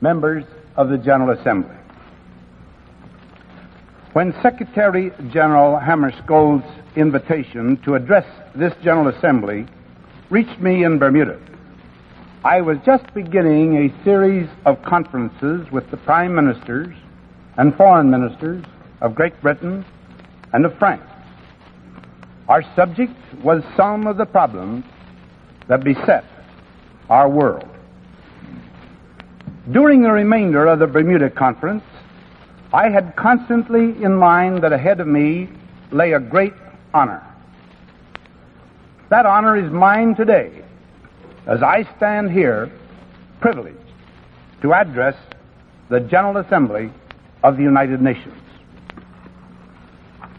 members of the General Assembly. When Secretary General Hammarskjöld's invitation to address this General Assembly reached me in Bermuda, I was just beginning a series of conferences with the prime ministers and foreign ministers of Great Britain and of France. Our subject was some of the problems that beset our world. During the remainder of the Bermuda Conference, I had constantly in mind that ahead of me lay a great honor. That honor is mine today, as I stand here privileged to address the General Assembly of the United Nations.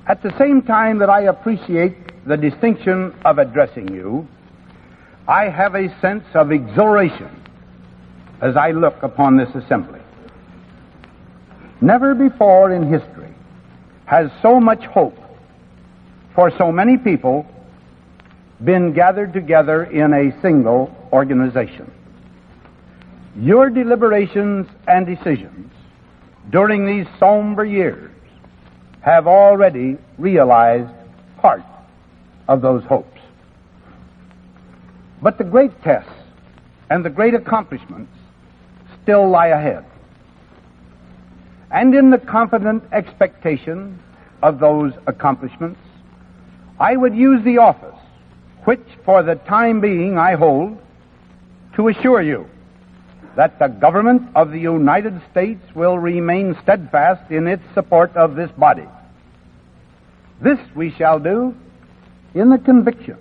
At the same time that I appreciate the distinction of addressing you, I have a sense of exhilaration as I look upon this assembly. Never before in history has so much hope for so many people been gathered together in a single organization. Your deliberations and decisions during these somber years have already realized part of those hopes. But the great tests and the great accomplishments still lie ahead. And in the confident expectation of those accomplishments, I would use the office, which for the time being I hold, to assure you that the government of the United States will remain steadfast in its support of this body. This we shall do in the conviction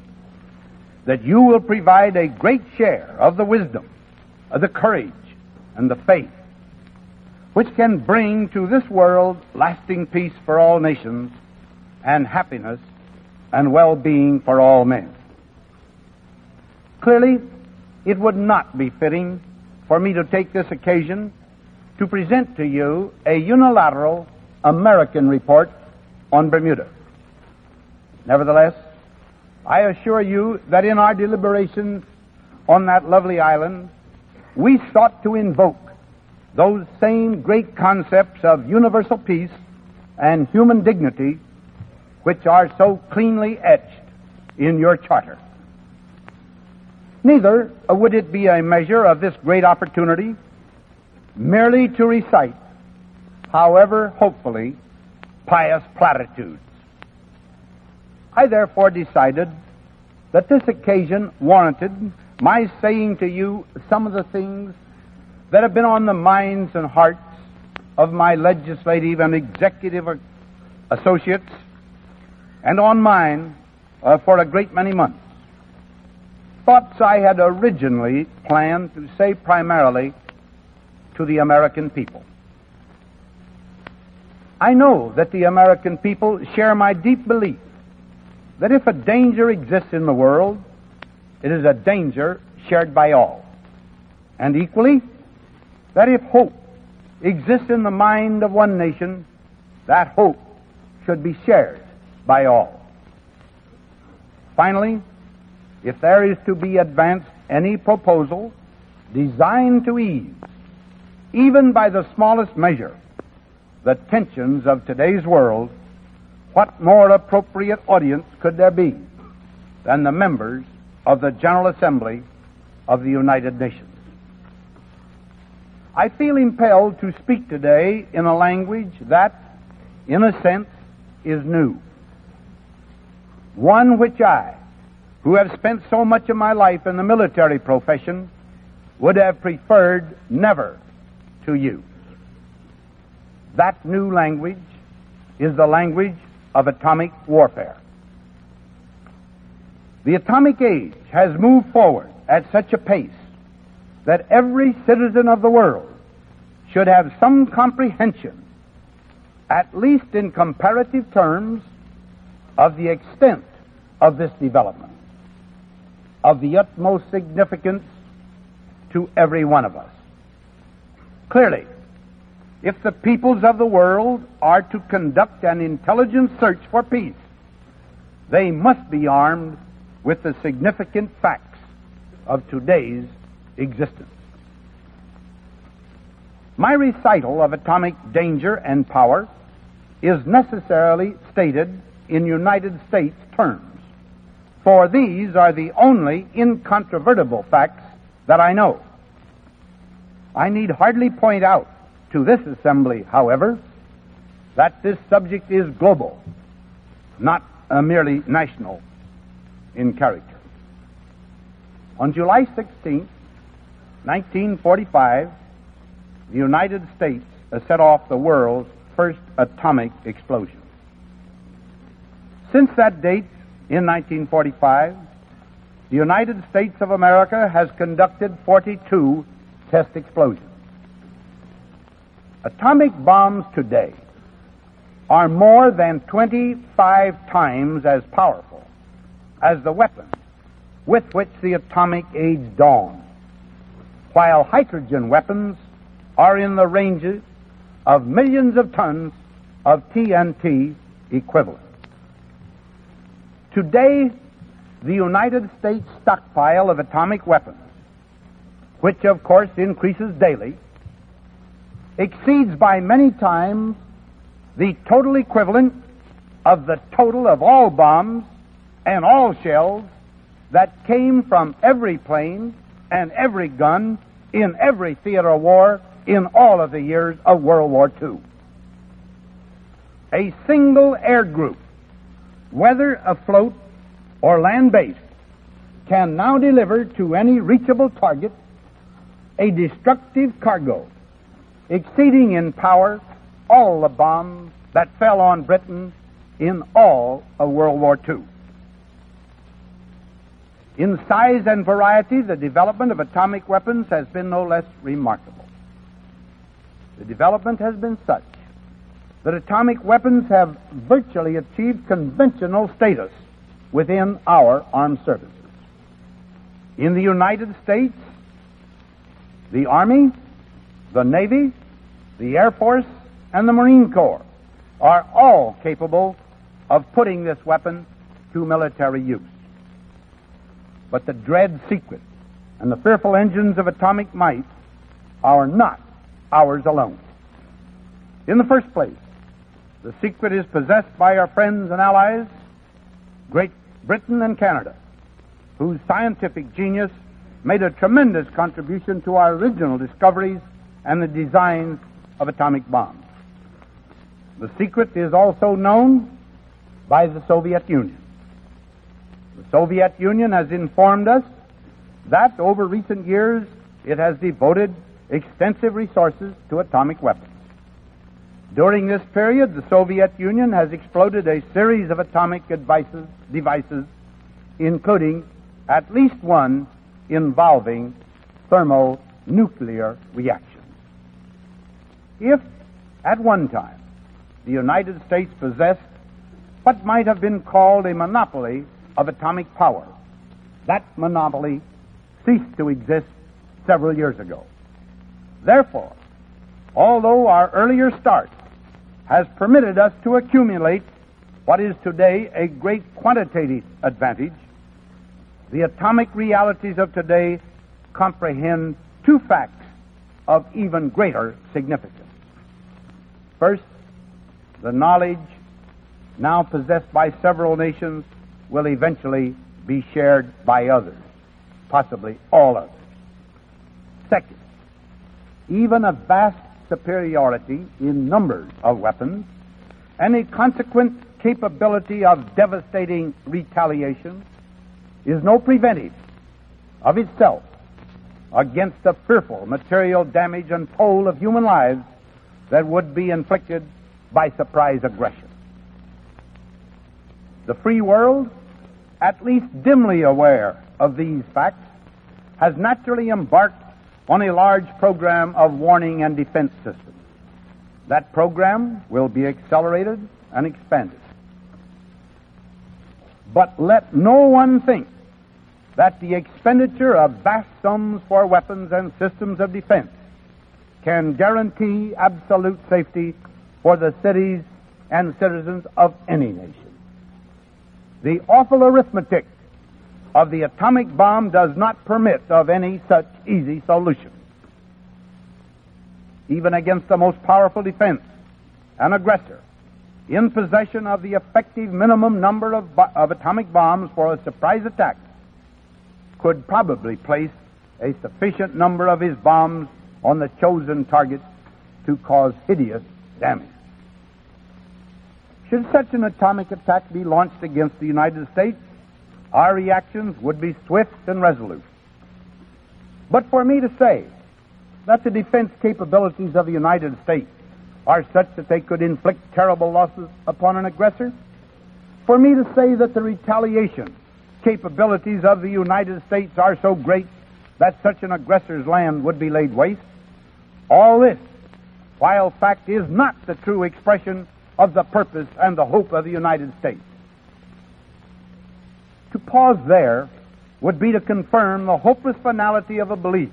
that you will provide a great share of the wisdom, of the courage, and the faith which can bring to this world lasting peace for all nations and happiness and well-being for all men. Clearly, it would not be fitting for me to take this occasion to present to you a unilateral American report on Bermuda. Nevertheless, I assure you that in our deliberations on that lovely island, we sought to invoke those same great concepts of universal peace and human dignity which are so cleanly etched in your charter. Neither would it be a measure of this great opportunity merely to recite, however hopefully, pious platitudes. I therefore decided that this occasion warranted my saying to you some of the things that have been on the minds and hearts of my legislative and executive associates, and on mine for a great many months. Thoughts I had originally planned to say primarily to the American people. I know that the American people share my deep belief that if a danger exists in the world, it is a danger shared by all, and equally, that if hope exists in the mind of one nation, that hope should be shared by all. Finally, if there is to be advanced any proposal designed to ease, even by the smallest measure, the tensions of today's world, what more appropriate audience could there be than the members of the General Assembly of the United Nations? I feel impelled to speak today in a language that, in a sense, is new. One which I, who have spent so much of my life in the military profession, would have preferred never to use. That new language is the language of atomic warfare. The atomic age has moved forward at such a pace that every citizen of the world should have some comprehension, at least in comparative terms, of the extent of this development, of the utmost significance to every one of us. Clearly, if the peoples of the world are to conduct an intelligent search for peace, they must be armed with the significant facts of today's existence. My recital of atomic danger and power is necessarily stated in United States terms, for these are the only incontrovertible facts that I know. I need hardly point out to this assembly, however, that this subject is global, not merely national in character. On July 16, 1945, the United States set off the world's first atomic explosion. Since that date, in 1945, the United States of America has conducted 42 test explosions. Atomic bombs today are more than 25 times as powerful as the weapon with which the atomic age dawned, while hydrogen weapons are in the ranges of millions of tons of TNT equivalent. Today, the United States stockpile of atomic weapons, which of course increases daily, exceeds by many times the total equivalent of the total of all bombs and all shells that came from every plane and every gun in every theater of war in all of the years of World War II. A single air group, whether afloat or land-based, can now deliver to any reachable target a destructive cargo exceeding in power all the bombs that fell on Britain in all of World War II. In size and variety, the development of atomic weapons has been no less remarkable. The development has been such that atomic weapons have virtually achieved conventional status within our armed services. In the United States, the Army, the Navy, the Air Force, and the Marine Corps are all capable of putting this weapon to military use. But the dread secret and the fearful engines of atomic might are not ours alone. In the first place, the secret is possessed by our friends and allies, Great Britain and Canada, whose scientific genius made a tremendous contribution to our original discoveries and the designs of atomic bombs. The secret is also known by the Soviet Union. The Soviet Union has informed us that over recent years it has devoted extensive resources to atomic weapons. During this period, the Soviet Union has exploded a series of atomic devices, including at least one involving thermonuclear reactions. If, at one time, the United States possessed what might have been called a monopoly of atomic power, that monopoly ceased to exist several years ago. Therefore, although our earlier start has permitted us to accumulate what is today a great quantitative advantage, the atomic realities of today comprehend two facts of even greater significance. First, the knowledge now possessed by several nations will eventually be shared by others, possibly all others. Second, even a vast superiority in numbers of weapons and a consequent capability of devastating retaliation is no preventive of itself against the fearful material damage and toll of human lives that would be inflicted by surprise aggression. The free world, at least dimly aware of these facts, has naturally embarked on a large program of warning and defense systems. That program will be accelerated and expanded. But let no one think that the expenditure of vast sums for weapons and systems of defense can guarantee absolute safety for the cities and citizens of any nation. The awful arithmetic of the atomic bomb does not permit of any such easy solution. even against the most powerful defense, an aggressor in possession of the effective minimum number of atomic bombs for a surprise attack could probably place a sufficient number of his bombs on the chosen target to cause hideous damage. Should such an atomic attack be launched against the United States, our reactions would be swift and resolute. But for me to say that the defense capabilities of the United States are such that they could inflict terrible losses upon an aggressor, for me to say that the retaliation capabilities of the United States are so great that such an aggressor's land would be laid waste, all this, while fact is not the true expression of the purpose and the hope of the United States. To pause there would be to confirm the hopeless finality of a belief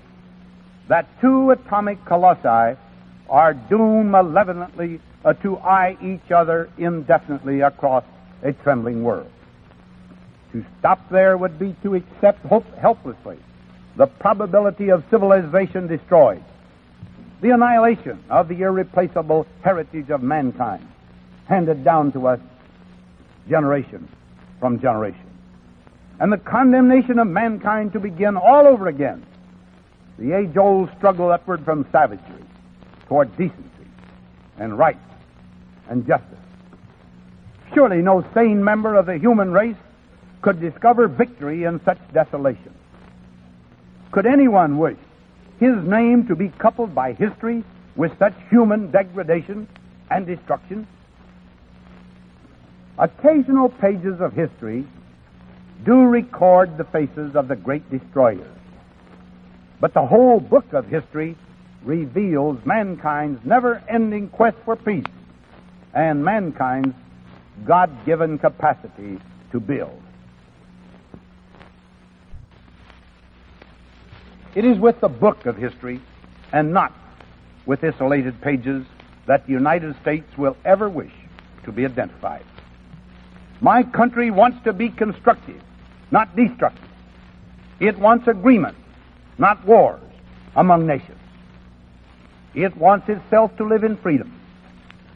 that two atomic colossi are doomed malevolently to eye each other indefinitely across a trembling world. To stop there would be to accept helplessly the probability of civilization destroyed, the annihilation of the irreplaceable heritage of mankind, handed down to us generation from generation, and the condemnation of mankind to begin all over again the age-old struggle upward from savagery toward decency and right and justice. Surely no sane member of the human race could discover victory in such desolation. Could anyone wish his name to be coupled by history with such human degradation and destruction? Occasional pages of history do record the faces of the great destroyers, but the whole book of history reveals mankind's never-ending quest for peace and mankind's God-given capacity to build. It is with the book of history and not with its elated pages that the United States will ever wish to be identified. My country wants to be constructive, not destructive. It wants agreement, not wars among nations. It wants itself to live in freedom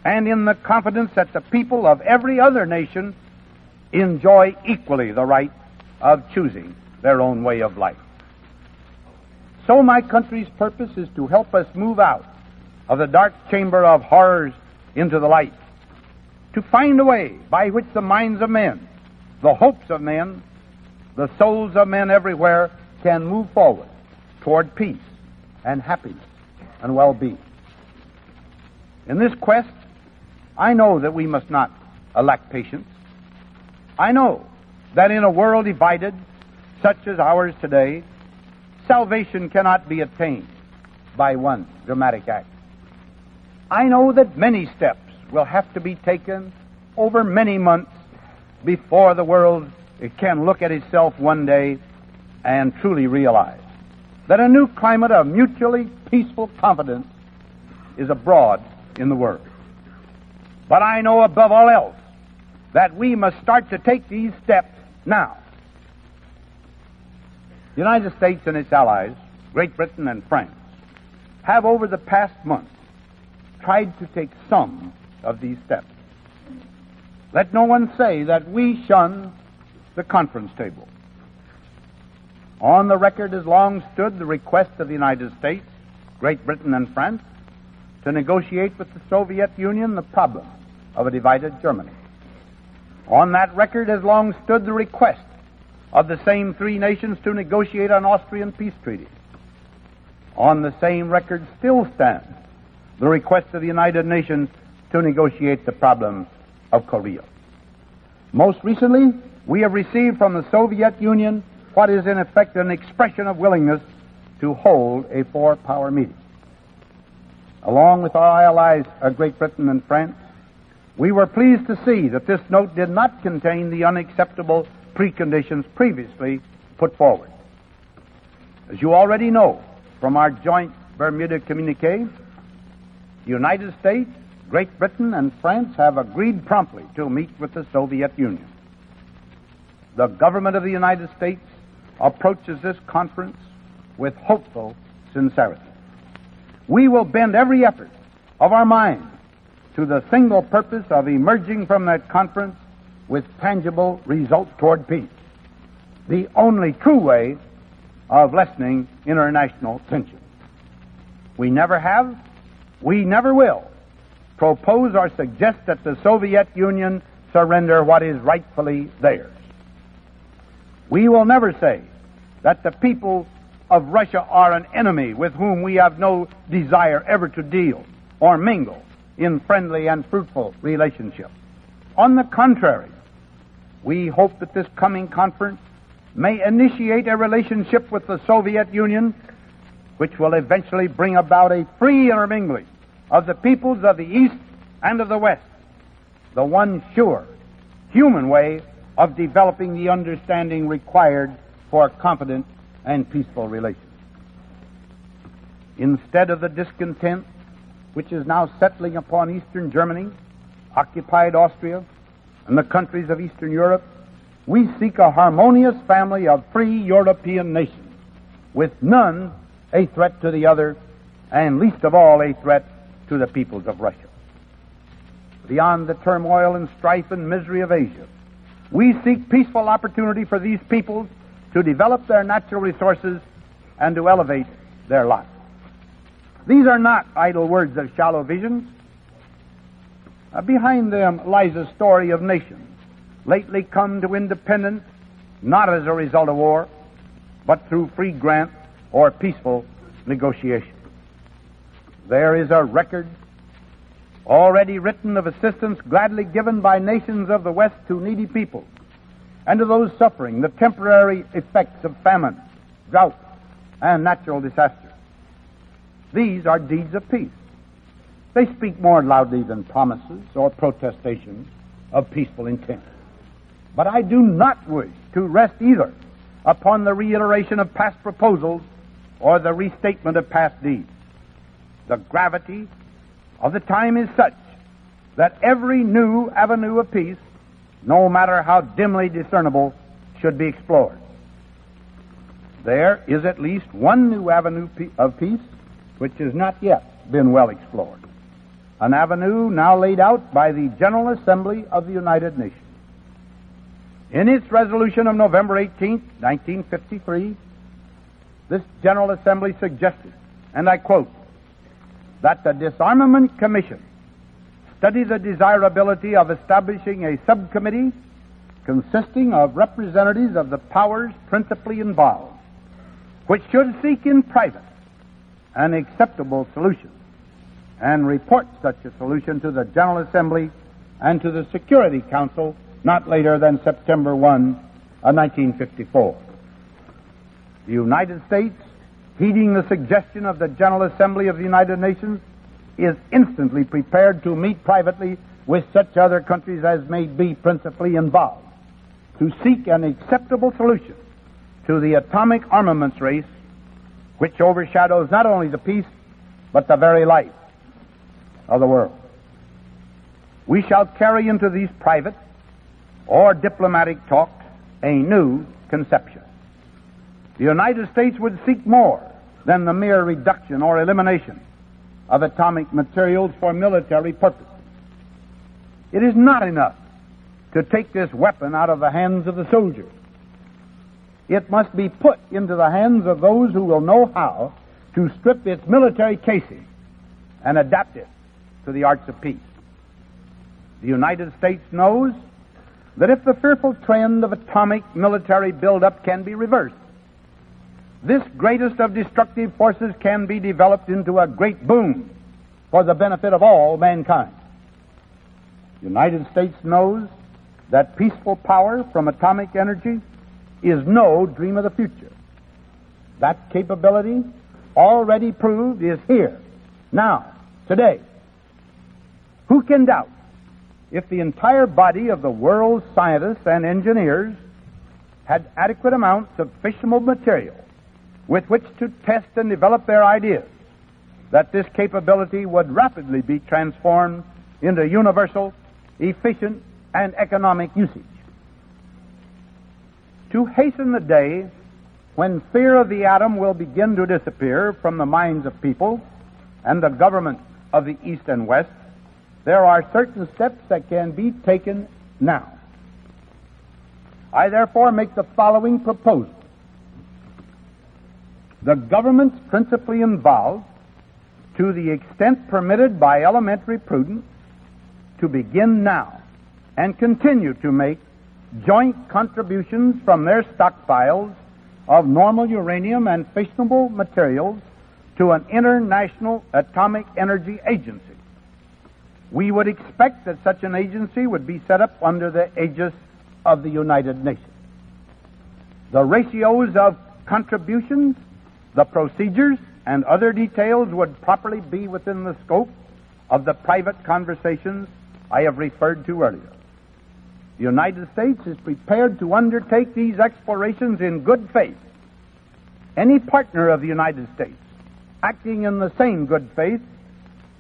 and in the confidence that the people of every other nation enjoy equally the right of choosing their own way of life. So my country's purpose is to help us move out of the dark chamber of horrors into the light, to find a way by which the minds of men, the hopes of men, the souls of men everywhere can move forward toward peace and happiness and well-being. In this quest, I know that we must not lack patience. I know that in a world divided, such as ours today, salvation cannot be attained by one dramatic act. I know that many steps will have to be taken over many months before the world can look at itself one day and truly realize that a new climate of mutually peaceful confidence is abroad in the world. But I know above all else that we must start to take these steps now. The United States and its allies, Great Britain and France, have over the past month tried to take some of these steps. Let no one say that we shun the conference table. On the record has long stood the request of the United States, Great Britain, and France to negotiate with the Soviet Union the problem of a divided Germany. On that record has long stood the request of the same three nations to negotiate an Austrian peace treaty. On the same record still stands the request of the United Nations to negotiate the problem of Korea. Most recently, we have received from the Soviet Union what is in effect an expression of willingness to hold a four-power meeting. Along with our allies, Great Britain and France, we were pleased to see that this note did not contain the unacceptable preconditions previously put forward. As you already know from our joint Bermuda communique, the United States, Great Britain, and France have agreed promptly to meet with the Soviet Union. The government of the United States approaches this conference with hopeful sincerity. we will bend every effort of our mind to the single purpose of emerging from that conference with tangible results toward peace, the only true way of lessening international tension. We never have, we never will, propose or suggest that the Soviet Union surrender what is rightfully theirs. We will never say that the people of Russia are an enemy with whom we have no desire ever to deal or mingle in friendly and fruitful relationship. On the contrary, we hope that this coming conference may initiate a relationship with the Soviet Union which will eventually bring about a free intermingling of the peoples of the East and of the West, the one sure, human way of developing the understanding required for competent and peaceful relations. Instead of the discontent which is now settling upon Eastern Germany, occupied Austria, and the countries of Eastern Europe, we seek a harmonious family of free European nations, with none a threat to the other, and least of all a threat to the peoples of Russia. Beyond the turmoil and strife and misery of Asia, we seek peaceful opportunity for these peoples to develop their natural resources and to elevate their lot. These are not idle words of shallow visions. Behind them lies a story of nations lately come to independence, not as a result of war, but through free grant or peaceful negotiation. There is a record already written of assistance gladly given by nations of the West to needy people, and to those suffering the temporary effects of famine, drought, and natural disaster. These are deeds of peace. They speak more loudly than promises or protestations of peaceful intent. But I do not wish to rest either upon the reiteration of past proposals or the restatement of past deeds. The gravity of the time is such that every new avenue of peace, no matter how dimly discernible, should be explored. There is at least one new avenue of peace which has not yet been well explored, an avenue now laid out by the General Assembly of the United Nations. In its resolution of November 18, 1953, this General Assembly suggested, and I quote, that the Disarmament Commission study the desirability of establishing a subcommittee consisting of representatives of the powers principally involved, which should seek in private an acceptable solution and report such a solution to the General Assembly and to the Security Council not later than September 1, 1954. The United States, heeding the suggestion of the General Assembly of the United Nations, is instantly prepared to meet privately with such other countries as may be principally involved to seek an acceptable solution to the atomic armaments race, which overshadows not only the peace, but the very life of the world. We shall carry into these private or diplomatic talks a new conception. The United States would seek more than the mere reduction or elimination of atomic materials for military purposes. It is not enough to take this weapon out of the hands of the soldier. It must be put into the hands of those who will know how to strip its military casing and adapt it to the arts of peace. The United States knows that if the fearful trend of atomic military buildup can be reversed, this greatest of destructive forces can be developed into a great boon for the benefit of all mankind. The United States knows that peaceful power from atomic energy is no dream of the future. That capability, already proved, is here, now, today. Who can doubt if the entire body of the world's scientists and engineers had adequate amounts of fissionable material with which to test and develop their ideas, that this capability would rapidly be transformed into universal, efficient, and economic usage? To hasten the day when fear of the atom will begin to disappear from the minds of people, and the governments of the East and West, there are certain steps that can be taken now. I therefore make the following proposal. The governments principally involved, to the extent permitted by elementary prudence, to begin now and continue to make joint contributions from their stockpiles of normal uranium and fissionable materials to an international atomic energy agency. We would expect that such an agency would be set up under the aegis of the United Nations. The ratios of contributions, the procedures, and other details would properly be within the scope of the private conversations I have referred to earlier. The United States is prepared to undertake these explorations in good faith. Any partner of the United States acting in the same good faith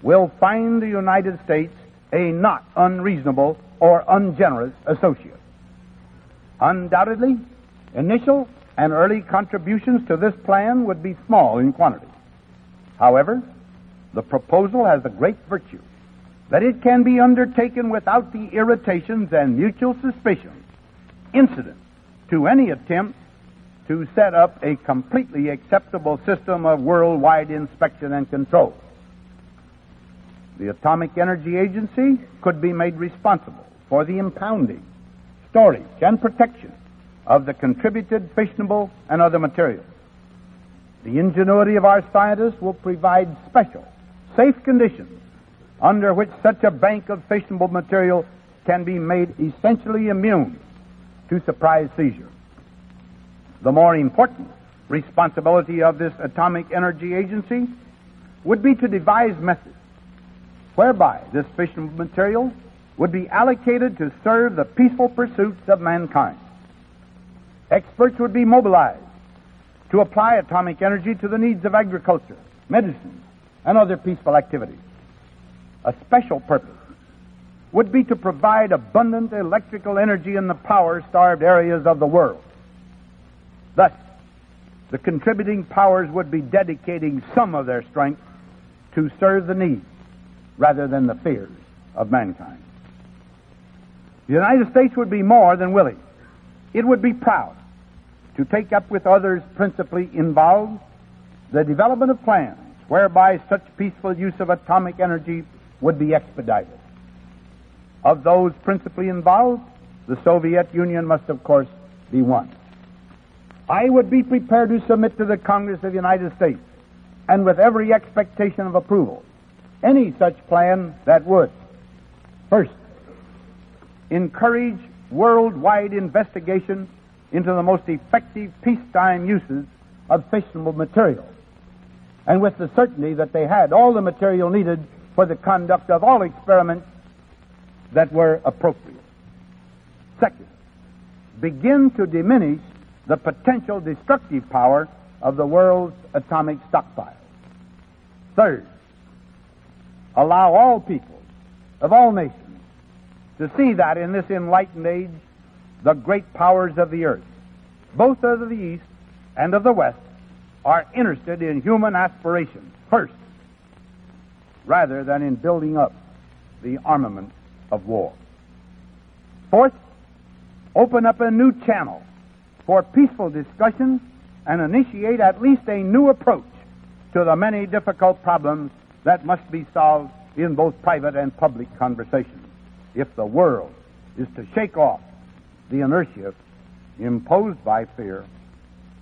will find the United States a not unreasonable or ungenerous associate. Undoubtedly, initial and early contributions to this plan would be small in quantity. However, the proposal has the great virtue that it can be undertaken without the irritations and mutual suspicions incident to any attempt to set up a completely acceptable system of worldwide inspection and control. The Atomic Energy Agency could be made responsible for the impounding, storage, and protection of the contributed fissionable and other materials. The ingenuity of our scientists will provide special, safe conditions under which such a bank of fissionable material can be made essentially immune to surprise seizure. The more important responsibility of this Atomic Energy Agency would be to devise methods whereby this fissionable material would be allocated to serve the peaceful pursuits of mankind. Experts would be mobilized to apply atomic energy to the needs of agriculture, medicine, and other peaceful activities. A special purpose would be to provide abundant electrical energy in the power-starved areas of the world. Thus, the contributing powers would be dedicating some of their strength to serve the needs rather than the fears of mankind. The United States would be more than willing. It would be proud to take up with others principally involved the development of plans whereby such peaceful use of atomic energy would be expedited. Of those principally involved, the Soviet Union must, of course, be one. I would be prepared to submit to the Congress of the United States, and with every expectation of approval, any such plan that would, first, encourage worldwide investigation into the most effective peacetime uses of fissionable material, and with the certainty that they had all the material needed for the conduct of all experiments that were appropriate. Second, begin to diminish the potential destructive power of the world's atomic stockpile. Third, allow all people of all nations to see that in this enlightened age, the great powers of the earth, both of the East and of the West, are interested in human aspirations first, rather than in building up the armament of war. Fourth, open up a new channel for peaceful discussion and initiate at least a new approach to the many difficult problems that must be solved in both private and public conversations if the world is to shake off the inertia imposed by fear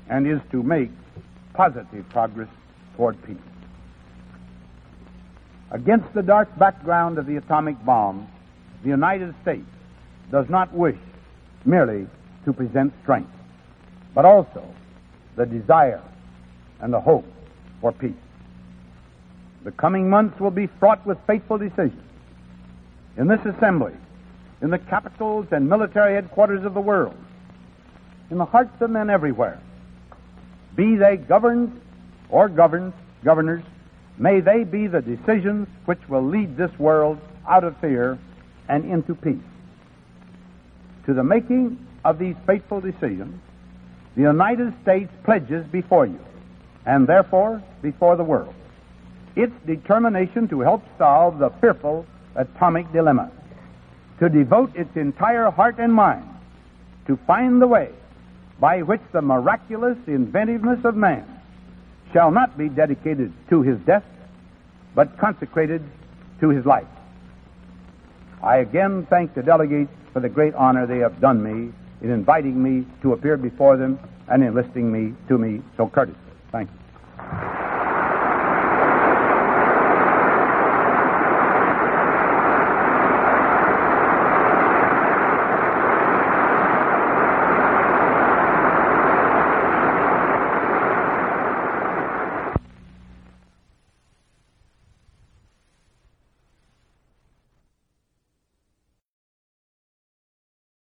and is to make positive progress toward peace. Against the dark background of the atomic bomb, the United States does not wish merely to present strength, but also the desire and the hope for peace. The coming months will be fraught with fateful decisions. In this assembly, in the capitals and military headquarters of the world, in the hearts of men everywhere, be they governed or governors, may they be the decisions which will lead this world out of fear and into peace. To the making of these fateful decisions, the United States pledges before you, and therefore before the world, its determination to help solve the fearful atomic dilemma, to devote its entire heart and mind to find the way by which the miraculous inventiveness of man shall not be dedicated to his death, but consecrated to his life. I again thank the delegates for the great honor they have done me in inviting me to appear before them and enlisting me so courteously. Thank you.